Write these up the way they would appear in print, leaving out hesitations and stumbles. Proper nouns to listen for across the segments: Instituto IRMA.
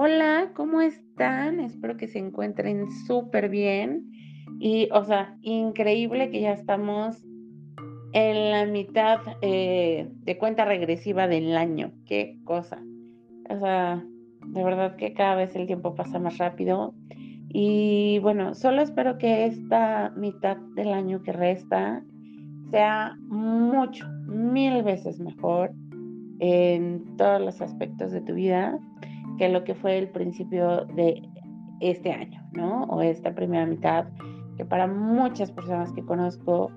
Hola, ¿cómo están? Espero que se encuentren súper bien. Y, increíble que ya estamos en la mitad de cuenta regresiva del año. ¡Qué cosa! De verdad que cada vez el tiempo pasa más rápido. Y bueno, solo espero que esta mitad del año que resta sea mucho, 1000 veces mejor en todos los aspectos de tu vida que lo que fue el principio de este año, ¿no? O esta primera mitad, que para muchas personas que conozco,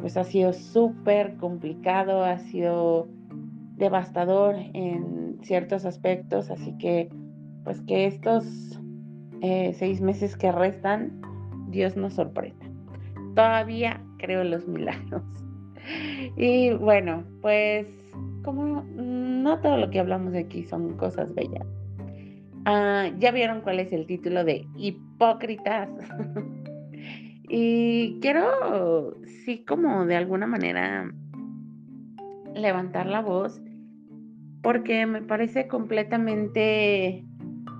pues ha sido súper complicado, ha sido devastador en ciertos aspectos, así que pues que estos 6 meses que restan, Dios nos sorprenda. Todavía creo en los milagros. Y bueno, pues como no todo lo que hablamos aquí son cosas bellas. Ya vieron cuál es el título de Hipócritas. Y quiero, sí, como de alguna manera levantar la voz, porque me parece completamente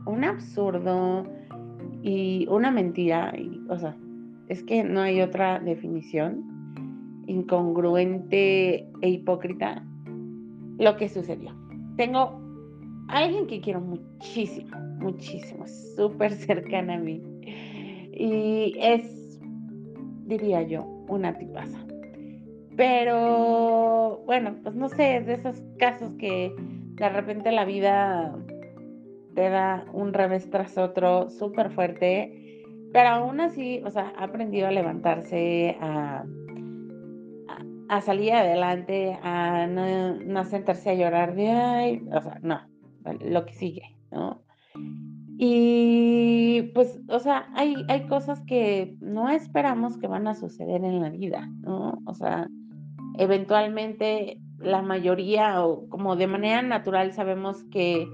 un absurdo y una mentira. Y, es que no hay otra definición incongruente e hipócrita lo que sucedió. Tengo a alguien que quiero muchísimo, muchísimo, súper cercana a mí, y es, diría yo, una tipaza. Pero bueno, pues no sé, es de esos casos que de repente la vida te da un revés tras otro súper fuerte, pero aún así, ha aprendido a levantarse, a salir adelante, a no sentarse a llorar de ay, no, lo que sigue, ¿no? Y pues, hay cosas que no esperamos que van a suceder en la vida, ¿no? Eventualmente la mayoría, o como de manera natural, sabemos que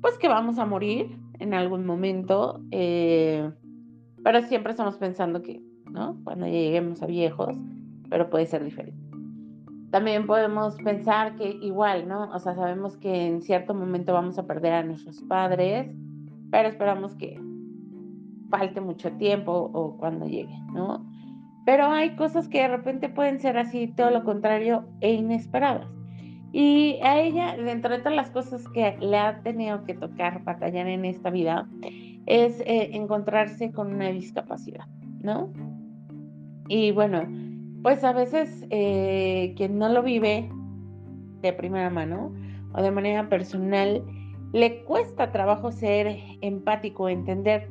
pues que vamos a morir en algún momento, pero siempre estamos pensando que, ¿no?, cuando lleguemos a viejos, pero puede ser diferente. También podemos pensar que igual, ¿no? Sabemos que en cierto momento vamos a perder a nuestros padres, pero esperamos que falte mucho tiempo o cuando llegue, ¿no? Pero hay cosas que de repente pueden ser así, todo lo contrario, e inesperadas. Y a ella, dentro de todas las cosas que le ha tenido que tocar, batallar en esta vida, es encontrarse con una discapacidad, ¿no? Y bueno, pues a veces quien no lo vive de primera mano o de manera personal, le cuesta trabajo ser empático, entender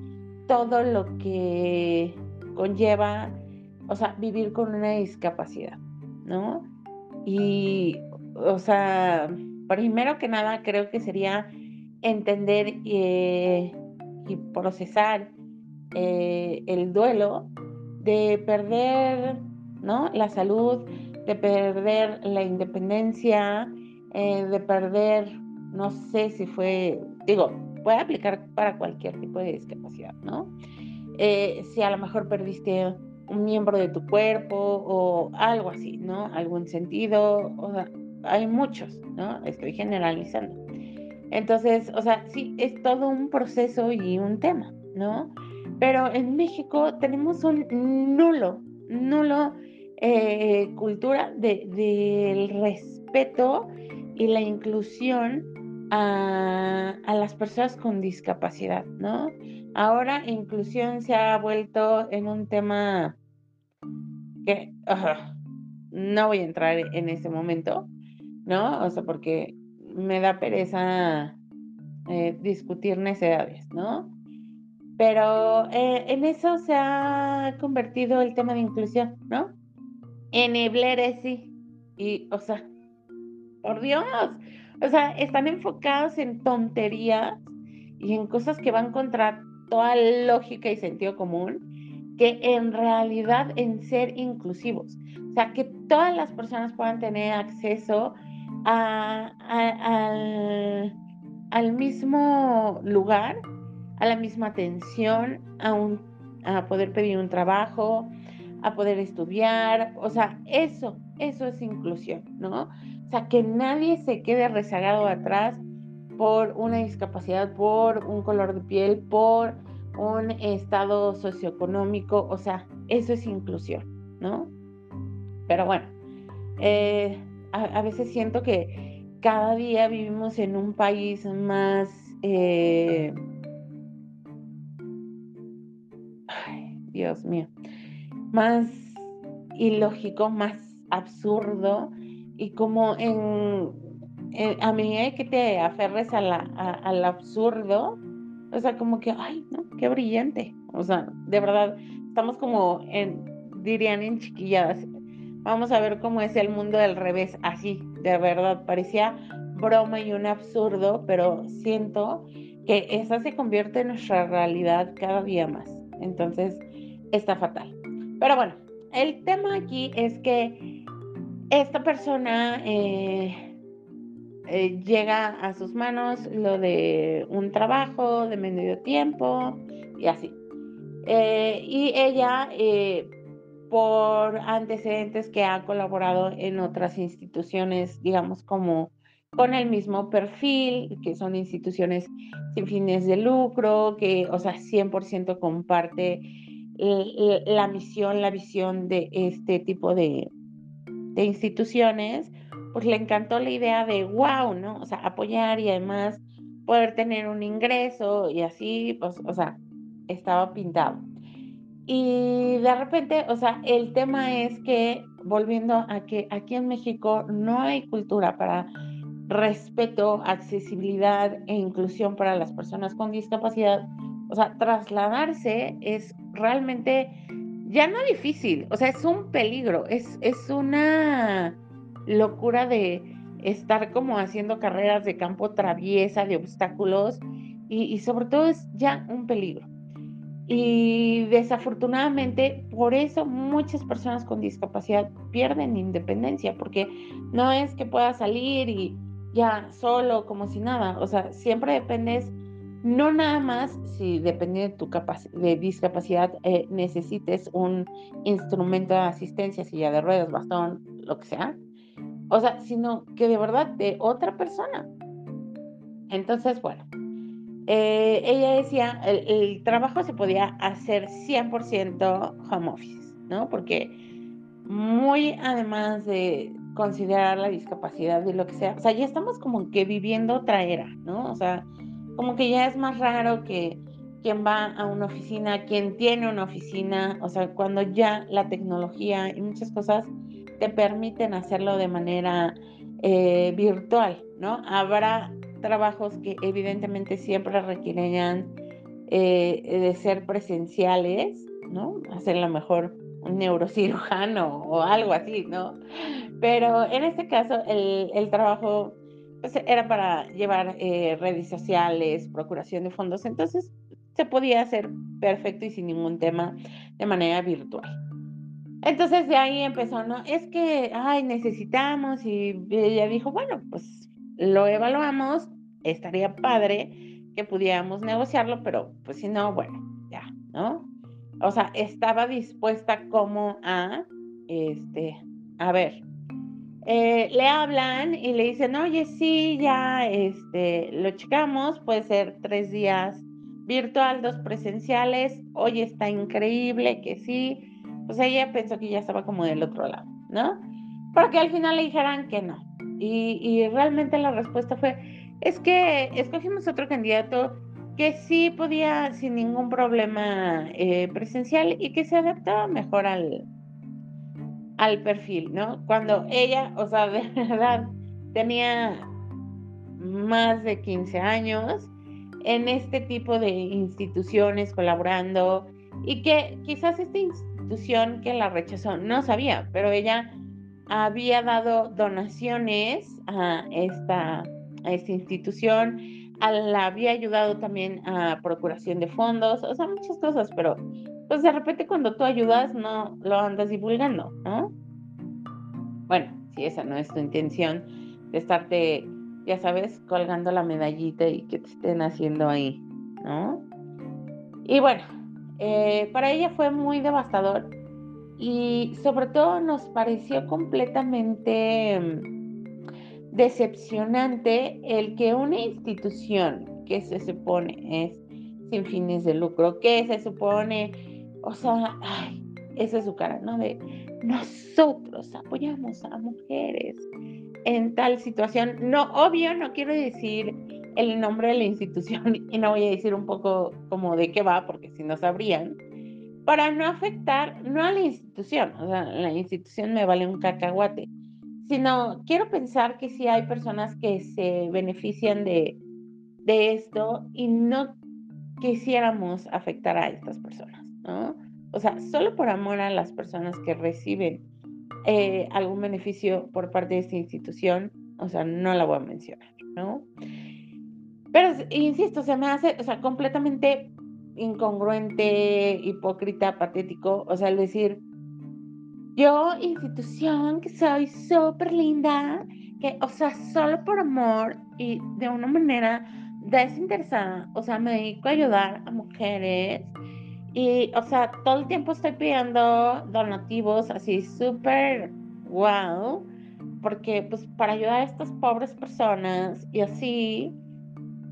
todo lo que conlleva, vivir con una discapacidad, ¿no? Y, primero que nada creo que sería entender y procesar el duelo de perder, ¿no?, la salud, de perder la independencia, de perder, no sé si fue, puede aplicar para cualquier tipo de discapacidad, ¿no? Si a lo mejor perdiste un miembro de tu cuerpo o algo así, ¿no? Algún sentido, hay muchos, ¿no? Estoy generalizando. Entonces, sí, es todo un proceso y un tema, ¿no? Pero en México tenemos un nulo cultura del respeto y la inclusión a las personas con discapacidad, ¿no? Ahora inclusión se ha vuelto en un tema que no voy a entrar en este momento, ¿no? Porque me da pereza discutir necedades, ¿no? Pero en eso se ha convertido el tema de inclusión, ¿no? Enableres, sí. Y, por Dios, están enfocados en tonterías y en cosas que van contra toda lógica y sentido común, que en realidad en ser inclusivos. Que todas las personas puedan tener acceso al mismo lugar, a la misma atención, a poder pedir un trabajo, a poder estudiar, eso es inclusión, ¿no? Que nadie se quede rezagado atrás por una discapacidad, por un color de piel, por un estado socioeconómico, o sea, eso es inclusión, ¿no? Pero bueno, a veces siento que cada día vivimos en un país más... Dios mío, más ilógico, más absurdo, y como a medida que te aferres al absurdo, o sea, como que, ay, no, qué brillante, o sea, de verdad, estamos como dirían en chiquilladas, vamos a ver cómo es el mundo del revés, así, de verdad, parecía broma y un absurdo, pero siento que esa se convierte en nuestra realidad cada día más, entonces... está fatal. Pero bueno, el tema aquí es que esta persona llega a sus manos lo de un trabajo de medio tiempo y así. Y ella, por antecedentes que ha colaborado en otras instituciones, digamos como con el mismo perfil, que son instituciones sin fines de lucro, que, o sea, 100% comparte la misión, la visión de este tipo de instituciones, pues le encantó la idea de wow, ¿no? O sea, apoyar y además poder tener un ingreso y así, pues, o sea, estaba pintado. Y de repente, o sea, el tema es que, volviendo a que aquí en México no hay cultura para respeto, accesibilidad e inclusión para las personas con discapacidad, o sea, trasladarse es realmente ya no difícil, o sea, es un peligro, es una locura de estar como haciendo carreras de campo traviesa, de obstáculos, y sobre todo es ya un peligro. Y desafortunadamente, por eso muchas personas con discapacidad pierden independencia, porque no es que puedas salir y ya solo, como si nada, o sea, siempre dependes. No nada más si dependiendo de tu discapacidad necesites un instrumento de asistencia, silla de ruedas, bastón, lo que sea, o sea, sino que de verdad de otra persona. Entonces, bueno, ella decía, el trabajo se podía hacer 100% home office, ¿no? Porque muy además de considerar la discapacidad y lo que sea, o sea, ya estamos como que viviendo otra era, ¿no? O sea, como que ya es más raro que quien va a una oficina, quien tiene una oficina, o sea, cuando ya la tecnología y muchas cosas te permiten hacerlo de manera virtual, ¿no? Habrá trabajos que evidentemente siempre requerirán de ser presenciales, ¿no? Hacer a lo mejor un neurocirujano o algo así, ¿no? Pero en este caso el trabajo... pues era para llevar redes sociales, procuración de fondos, entonces se podía hacer perfecto y sin ningún tema de manera virtual. Entonces de ahí empezó, ¿no? Es que, ay, necesitamos, y ella dijo, bueno, pues lo evaluamos, estaría padre que pudiéramos negociarlo, pero pues si no, bueno, ya, ¿no? O sea, estaba dispuesta como a ver... le hablan y le dicen, oye, sí, ya lo checamos, puede ser 3 días virtual, 2 presenciales, oye, está increíble que sí, pues ella pensó que ya estaba como del otro lado, ¿no? Porque al final le dijeran que no, y realmente la respuesta fue, es que escogimos otro candidato que sí podía sin ningún problema presencial y que se adaptaba mejor al perfil, ¿no? Cuando ella, o sea, de verdad, tenía más de 15 años en este tipo de instituciones colaborando, y que quizás esta institución que la rechazó, no sabía, pero ella había dado donaciones a esta institución, la había ayudado también a procuración de fondos, o sea, muchas cosas, pero... pues de repente cuando tú ayudas no lo andas divulgando, ¿no? Bueno, si esa no es tu intención de estarte, ya sabes, colgando la medallita y que te estén haciendo ahí, ¿no? Y bueno, para ella fue muy devastador y sobre todo nos pareció completamente decepcionante el que una institución que se supone es sin fines de lucro, que se supone, o sea, ay, esa es su cara, ¿no? De nosotros apoyamos a mujeres en tal situación. No, obvio, no quiero decir el nombre de la institución y no voy a decir un poco como de qué va, porque si no sabrían, para no afectar, no a la institución, o sea, la institución me vale un cacahuate, sino quiero pensar que sí hay personas que se benefician de esto y no quisiéramos afectar a estas personas, ¿no? O sea, solo por amor a las personas que reciben algún beneficio por parte de esta institución, o sea, no la voy a mencionar, ¿no? Pero, insisto, se me hace, o sea, completamente incongruente, hipócrita, patético, o sea, el decir, yo, institución, que soy súper linda, que, o sea, solo por amor y de una manera desinteresada, o sea, me dedico a ayudar a mujeres y, o sea, todo el tiempo estoy pidiendo donativos así súper wow, porque, pues, para ayudar a estas pobres personas y así.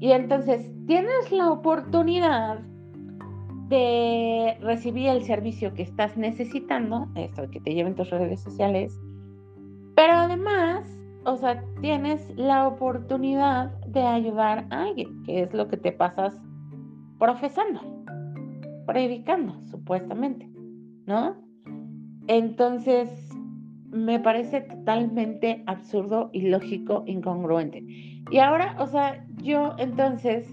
Y entonces tienes la oportunidad de recibir el servicio que estás necesitando, esto que te lleven tus redes sociales, pero además, o sea, tienes la oportunidad de ayudar a alguien, que es lo que te pasas profesando, predicando, supuestamente, ¿no? Entonces, me parece totalmente absurdo, ilógico, incongruente. Y ahora, o sea, yo entonces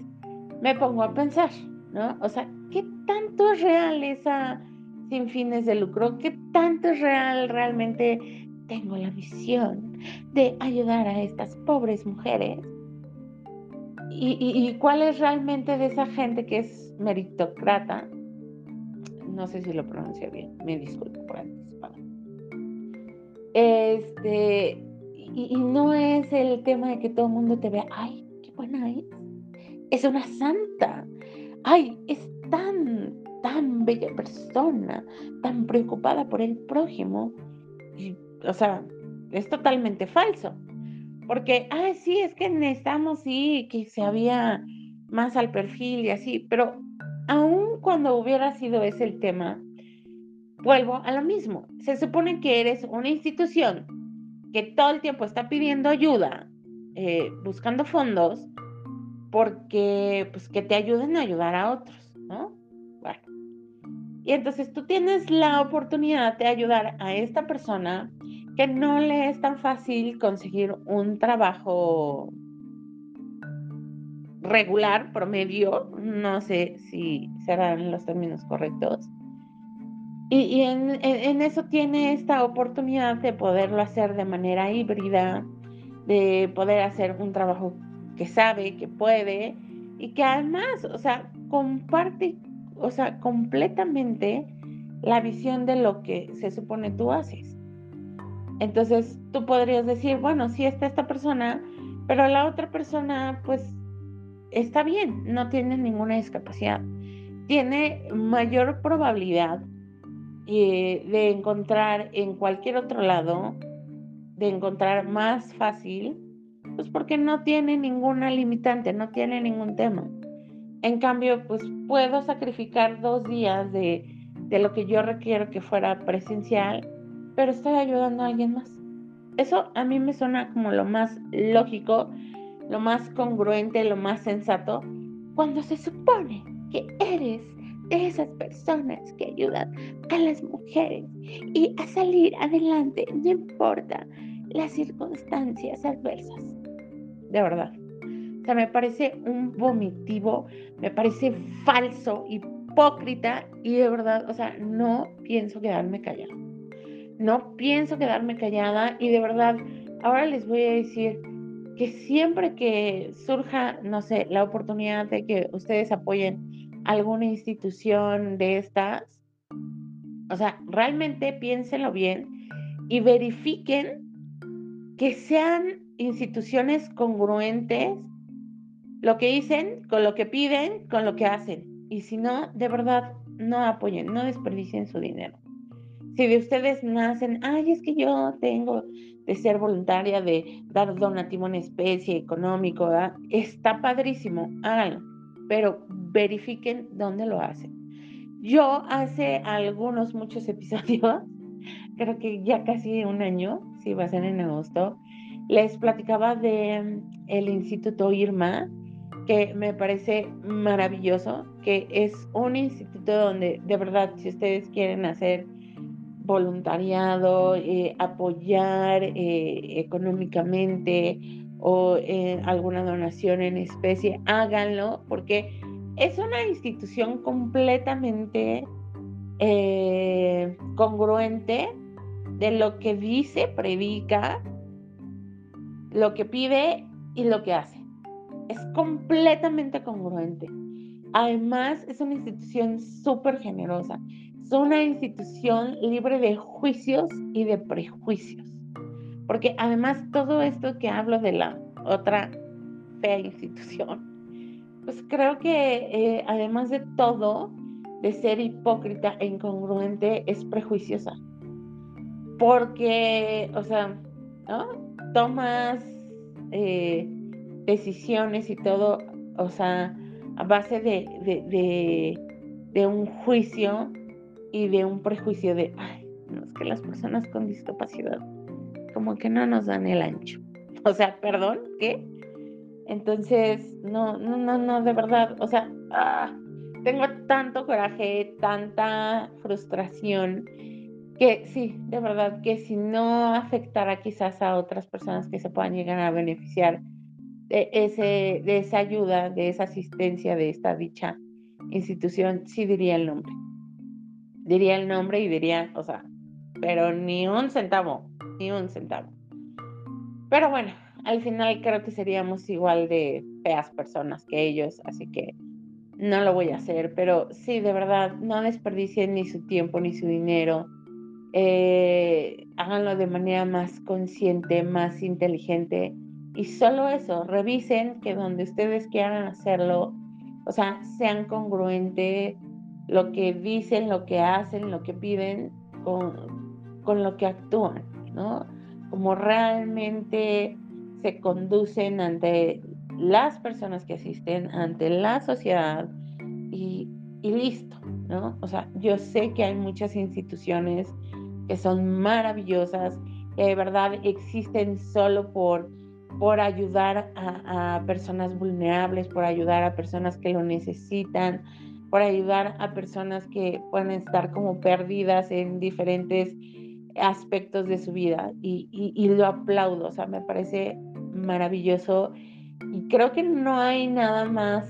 me pongo a pensar, ¿no? O sea, ¿qué tanto es real esa sin fines de lucro? ¿Qué tanto es real realmente? Tengo la misión de ayudar a estas pobres mujeres. ¿Y cuál es realmente de esa gente que es meritocrata? No sé si lo pronuncio bien, me disculpo por anticipado. Y no es el tema de que todo el mundo te vea, ay, qué buena es una santa, ay, es tan bella persona, tan preocupada por el prójimo, y, o sea, es totalmente falso, porque, ay, sí, es que necesitamos, sí, que se había más al perfil y así, pero aun cuando hubiera sido ese el tema, vuelvo a lo mismo, se supone que eres una institución que todo el tiempo está pidiendo ayuda, buscando fondos, porque, pues, que te ayuden a ayudar a otros, ¿no? Bueno, y entonces tú tienes la oportunidad de ayudar a esta persona que no le es tan fácil conseguir un trabajo regular, promedio, no sé si serán los términos correctos, y en eso tiene esta oportunidad de poderlo hacer de manera híbrida, de poder hacer un trabajo que sabe, que puede, y que además, o sea, comparte, o sea, completamente la visión de lo que se supone tú haces. Entonces, tú podrías decir, bueno, sí está esta persona, pero la otra persona, pues, está bien, no tiene ninguna discapacidad. Tiene mayor probabilidad de encontrar en cualquier otro lado, de encontrar más fácil, pues porque no tiene ninguna limitante, no tiene ningún tema. En cambio, pues puedo sacrificar 2 días de lo que yo requiero que fuera presencial, pero estoy ayudando a alguien más. Eso a mí me suena como lo más lógico, lo más congruente, lo más sensato, cuando se supone que eres de esas personas que ayudan a las mujeres y a salir adelante, no importa las circunstancias adversas. De verdad. O sea, me parece un vomitivo, me parece falso, hipócrita y de verdad, o sea, no pienso quedarme callada. No pienso quedarme callada y de verdad, ahora les voy a decir que siempre que surja, no sé, la oportunidad de que ustedes apoyen alguna institución de estas, o sea, realmente piénsenlo bien y verifiquen que sean instituciones congruentes lo que dicen, con lo que piden, con lo que hacen. Y si no, de verdad, no apoyen, no desperdicien su dinero. Si de ustedes nacen, ay, es que yo tengo de ser voluntaria, de dar donativo en especie, económico, ¿verdad? Está padrísimo, háganlo, pero verifiquen dónde lo hacen. Yo hace muchos episodios, creo que ya casi un año, si va a ser en agosto, les platicaba de el Instituto IRMA, que me parece maravilloso, que es un instituto donde, de verdad, si ustedes quieren hacer voluntariado, apoyar económicamente o alguna donación en especie, háganlo, porque es una institución completamente congruente de lo que dice, predica, lo que pide y lo que hace. Es completamente congruente. Además, es una institución súper generosa. Es una institución libre de juicios y de prejuicios. Porque además todo esto que hablo de la otra fea institución, pues creo que además de todo, de ser hipócrita e incongruente, es prejuiciosa. Porque, o sea, ¿no? Tomas decisiones y todo, o sea, a base de un juicio y de un prejuicio de, ay, no, es que las personas con discapacidad como que no nos dan el ancho. O sea, perdón, ¿qué? Entonces, no, de verdad, o sea, tengo tanto coraje, tanta frustración, que sí, de verdad, que si no afectara quizás a otras personas que se puedan llegar a beneficiar de esa ayuda, de esa asistencia, de esta dicha institución, sí diría el nombre y diría, o sea, pero ni un centavo. Pero bueno, al final creo que seríamos igual de feas personas que ellos, así que no lo voy a hacer, pero sí, de verdad, no desperdicien ni su tiempo ni su dinero. Háganlo de manera más consciente, más inteligente. Y solo eso, revisen que donde ustedes quieran hacerlo, o sea, sean congruentes lo que dicen, lo que hacen, lo que piden con lo que actúan, ¿no? Como realmente se conducen ante las personas que asisten, ante la sociedad y listo, ¿no? O sea, yo sé que hay muchas instituciones que son maravillosas, que de verdad existen solo por ayudar a personas vulnerables, por ayudar a personas que lo necesitan, por ayudar a personas que pueden estar como perdidas en diferentes aspectos de su vida. Y lo aplaudo, o sea, me parece maravilloso. Y creo que no hay nada más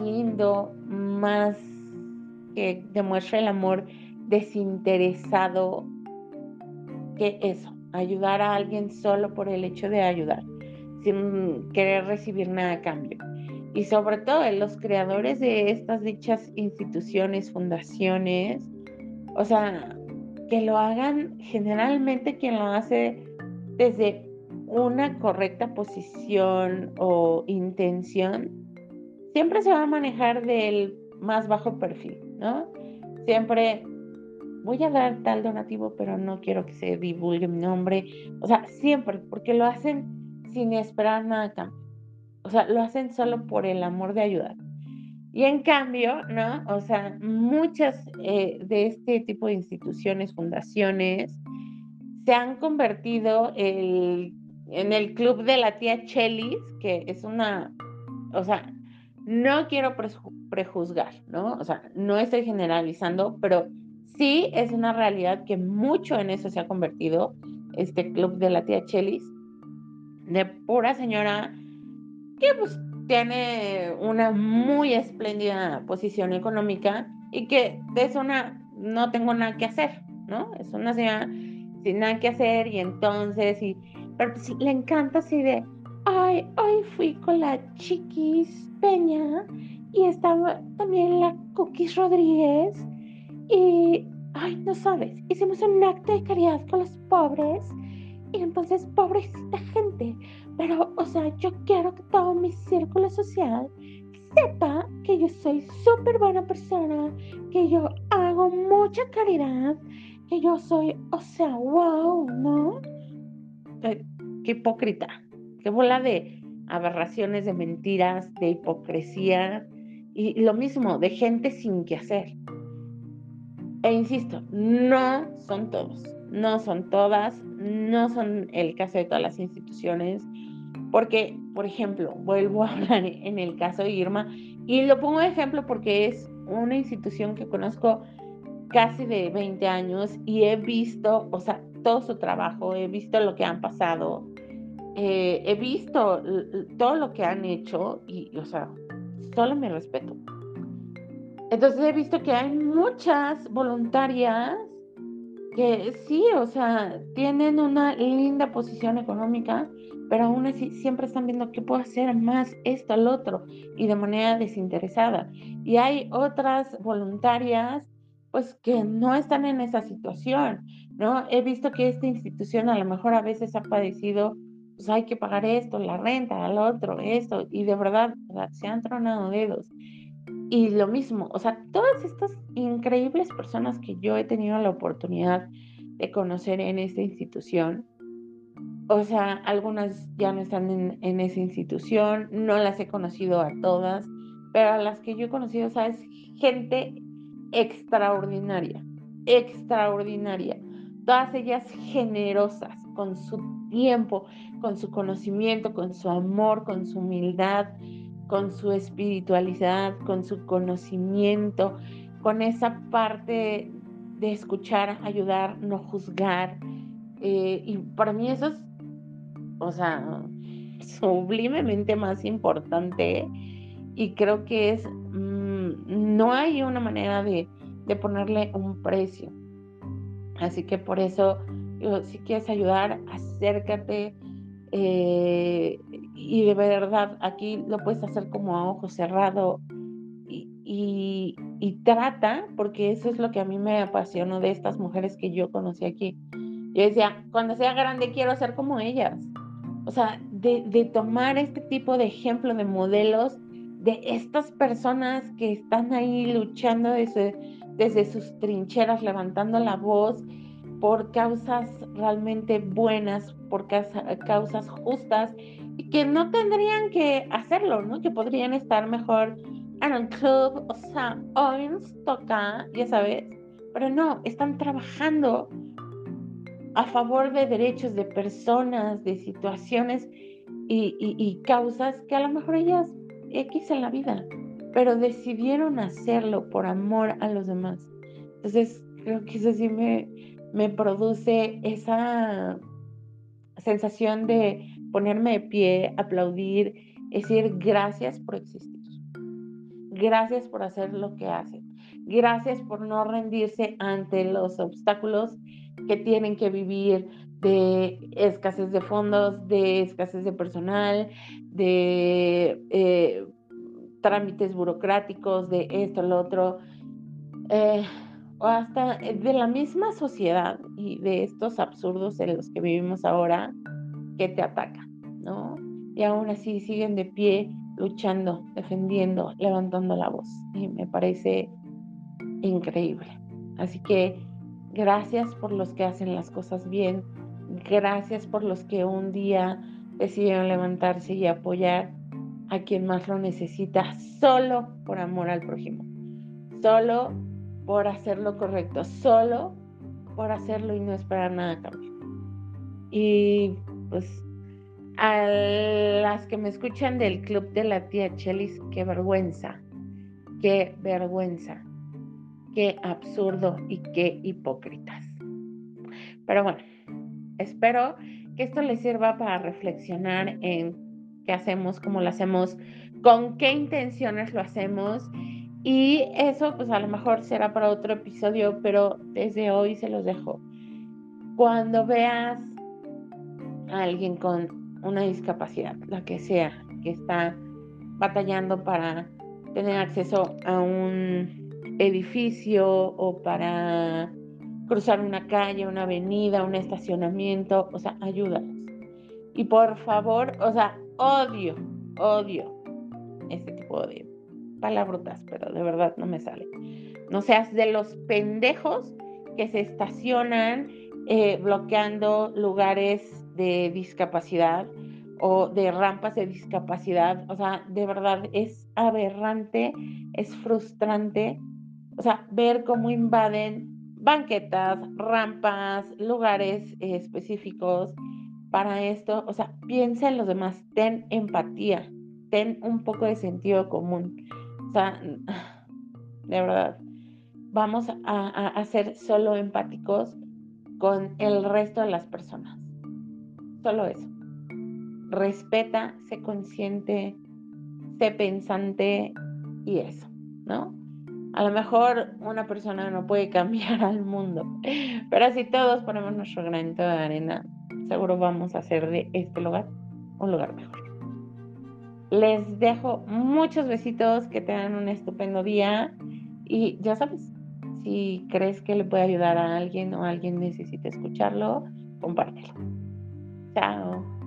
lindo, más que demuestre el amor desinteresado que eso. Ayudar a alguien solo por el hecho de ayudar, sin querer recibir nada a cambio. Y sobre todo los creadores de estas dichas instituciones, fundaciones, o sea, que lo hagan, generalmente quien lo hace desde una correcta posición o intención, siempre se va a manejar del más bajo perfil, ¿no? Siempre voy a dar tal donativo, pero no quiero que se divulgue mi nombre. O sea, siempre, porque lo hacen sin esperar nada a cambio. O sea, lo hacen solo por el amor de ayudar. Y en cambio, ¿no? O sea, muchas de este tipo de instituciones, fundaciones, se han convertido en el club de la tía Chelis, que es una... O sea, no quiero prejuzgar, ¿no? O sea, no estoy generalizando, pero... sí, es una realidad que mucho en eso se ha convertido, este club de la tía Chelis, de pura señora que pues tiene una muy espléndida posición económica y que de eso no tengo nada que hacer, ¿no? Es una señora sin nada que hacer y entonces, pero pues, le encanta así de, ay, hoy fui con la Chiquis Peña y estaba también la Cookies Rodríguez. Y, ay, no sabes, hicimos un acto de caridad con los pobres y entonces pobrecita gente, pero, o sea, yo quiero que todo mi círculo social sepa que yo soy súper buena persona, que yo hago mucha caridad, que yo soy, o sea, wow, ¿no? Qué hipócrita, qué bola de aberraciones, de mentiras, de hipocresía, y lo mismo, de gente sin qué hacer. E insisto, no son todos, no son todas, no son el caso de todas las instituciones, porque, por ejemplo, vuelvo a hablar en el caso de IRMA, y lo pongo de ejemplo porque es una institución que conozco casi de 20 años y he visto, o sea, todo su trabajo, he visto lo que han pasado, he visto todo lo que han hecho y, o sea, solo mi respeto. Entonces he visto que hay muchas voluntarias que sí, o sea, tienen una linda posición económica, pero aún así siempre están viendo qué puedo hacer más esto al otro y de manera desinteresada. Y hay otras voluntarias pues que no están en esa situación, ¿no? He visto que esta institución a lo mejor a veces ha padecido, pues hay que pagar esto, la renta, al otro, esto, y de verdad, se han tronado dedos. Y lo mismo, o sea, todas estas increíbles personas que yo he tenido la oportunidad de conocer en esta institución, o sea, algunas ya no están en esa institución, no las he conocido a todas, pero a las que yo he conocido, ¿sabes? Gente extraordinaria, extraordinaria. Todas ellas generosas con su tiempo, con su conocimiento, con su amor, con su humildad, con su espiritualidad, con su conocimiento, con esa parte de escuchar, ayudar, no juzgar. Y para mí eso es, o sea, sublimemente más importante, y creo que es, no hay una manera de ponerle un precio. Así que por eso, si quieres ayudar, acércate, y de verdad aquí lo puedes hacer como a ojo cerrado y trata, porque eso es lo que a mí me apasionó de estas mujeres que yo conocí aquí. Yo decía, cuando sea grande quiero ser como ellas. O sea, de tomar este tipo de ejemplo, de modelos, de estas personas que están ahí luchando desde sus trincheras, levantando la voz por causas realmente buenas, por causas justas, y que no tendrían que hacerlo, ¿no? Que podrían estar mejor en un club, o sea, hoy nos toca, ya sabes, pero no, están trabajando a favor de derechos de personas, de situaciones y causas que a lo mejor ellas X en la vida, pero decidieron hacerlo por amor a los demás. Entonces creo que eso sí me produce esa sensación de ponerme de pie, aplaudir, decir gracias por existir, gracias por hacer lo que hacen, gracias por no rendirse ante los obstáculos que tienen que vivir, de escasez de fondos, de escasez de personal, de trámites burocráticos, de esto, lo otro, o hasta de la misma sociedad y de estos absurdos en los que vivimos ahora que te atacan, ¿no? Y aún así siguen de pie, luchando, defendiendo, levantando la voz. Y me parece increíble. Así que gracias por los que hacen las cosas bien. Gracias por los que un día decidieron levantarse y apoyar a quien más lo necesita, solo por amor al prójimo, solo por hacer lo correcto, solo por hacerlo y no esperar nada a cambio. Y pues a las que me escuchan del club de la tía Chelis, qué vergüenza, qué vergüenza, qué absurdo y qué hipócritas. Pero bueno, espero que esto les sirva para reflexionar en qué hacemos, cómo lo hacemos, con qué intenciones lo hacemos, y eso pues a lo mejor será para otro episodio, pero desde hoy se los dejo. Cuando veas a alguien con una discapacidad, la que sea, que está batallando para tener acceso a un edificio o para cruzar una calle, una avenida, un estacionamiento, o sea, ayúdalos. Y por favor, o sea, odio este tipo de palabrotas, pero de verdad no me sale. No seas de los pendejos que se estacionan bloqueando lugares de discapacidad o de rampas de discapacidad. O sea, de verdad es aberrante, es frustrante. O sea, ver cómo invaden banquetas, rampas, lugares específicos para esto. O sea, piensa en los demás, ten empatía, ten un poco de sentido común. O sea, de verdad, vamos a ser solo empáticos con el resto de las personas. Solo eso. Respeta, sé consciente, sé pensante y eso, ¿no? A lo mejor una persona no puede cambiar al mundo, pero si todos ponemos nuestro granito de arena, seguro vamos a hacer de este lugar un lugar mejor. Les dejo muchos besitos, que tengan un estupendo día y ya sabes, si crees que le puede ayudar a alguien o alguien necesita escucharlo, compártelo. Chao.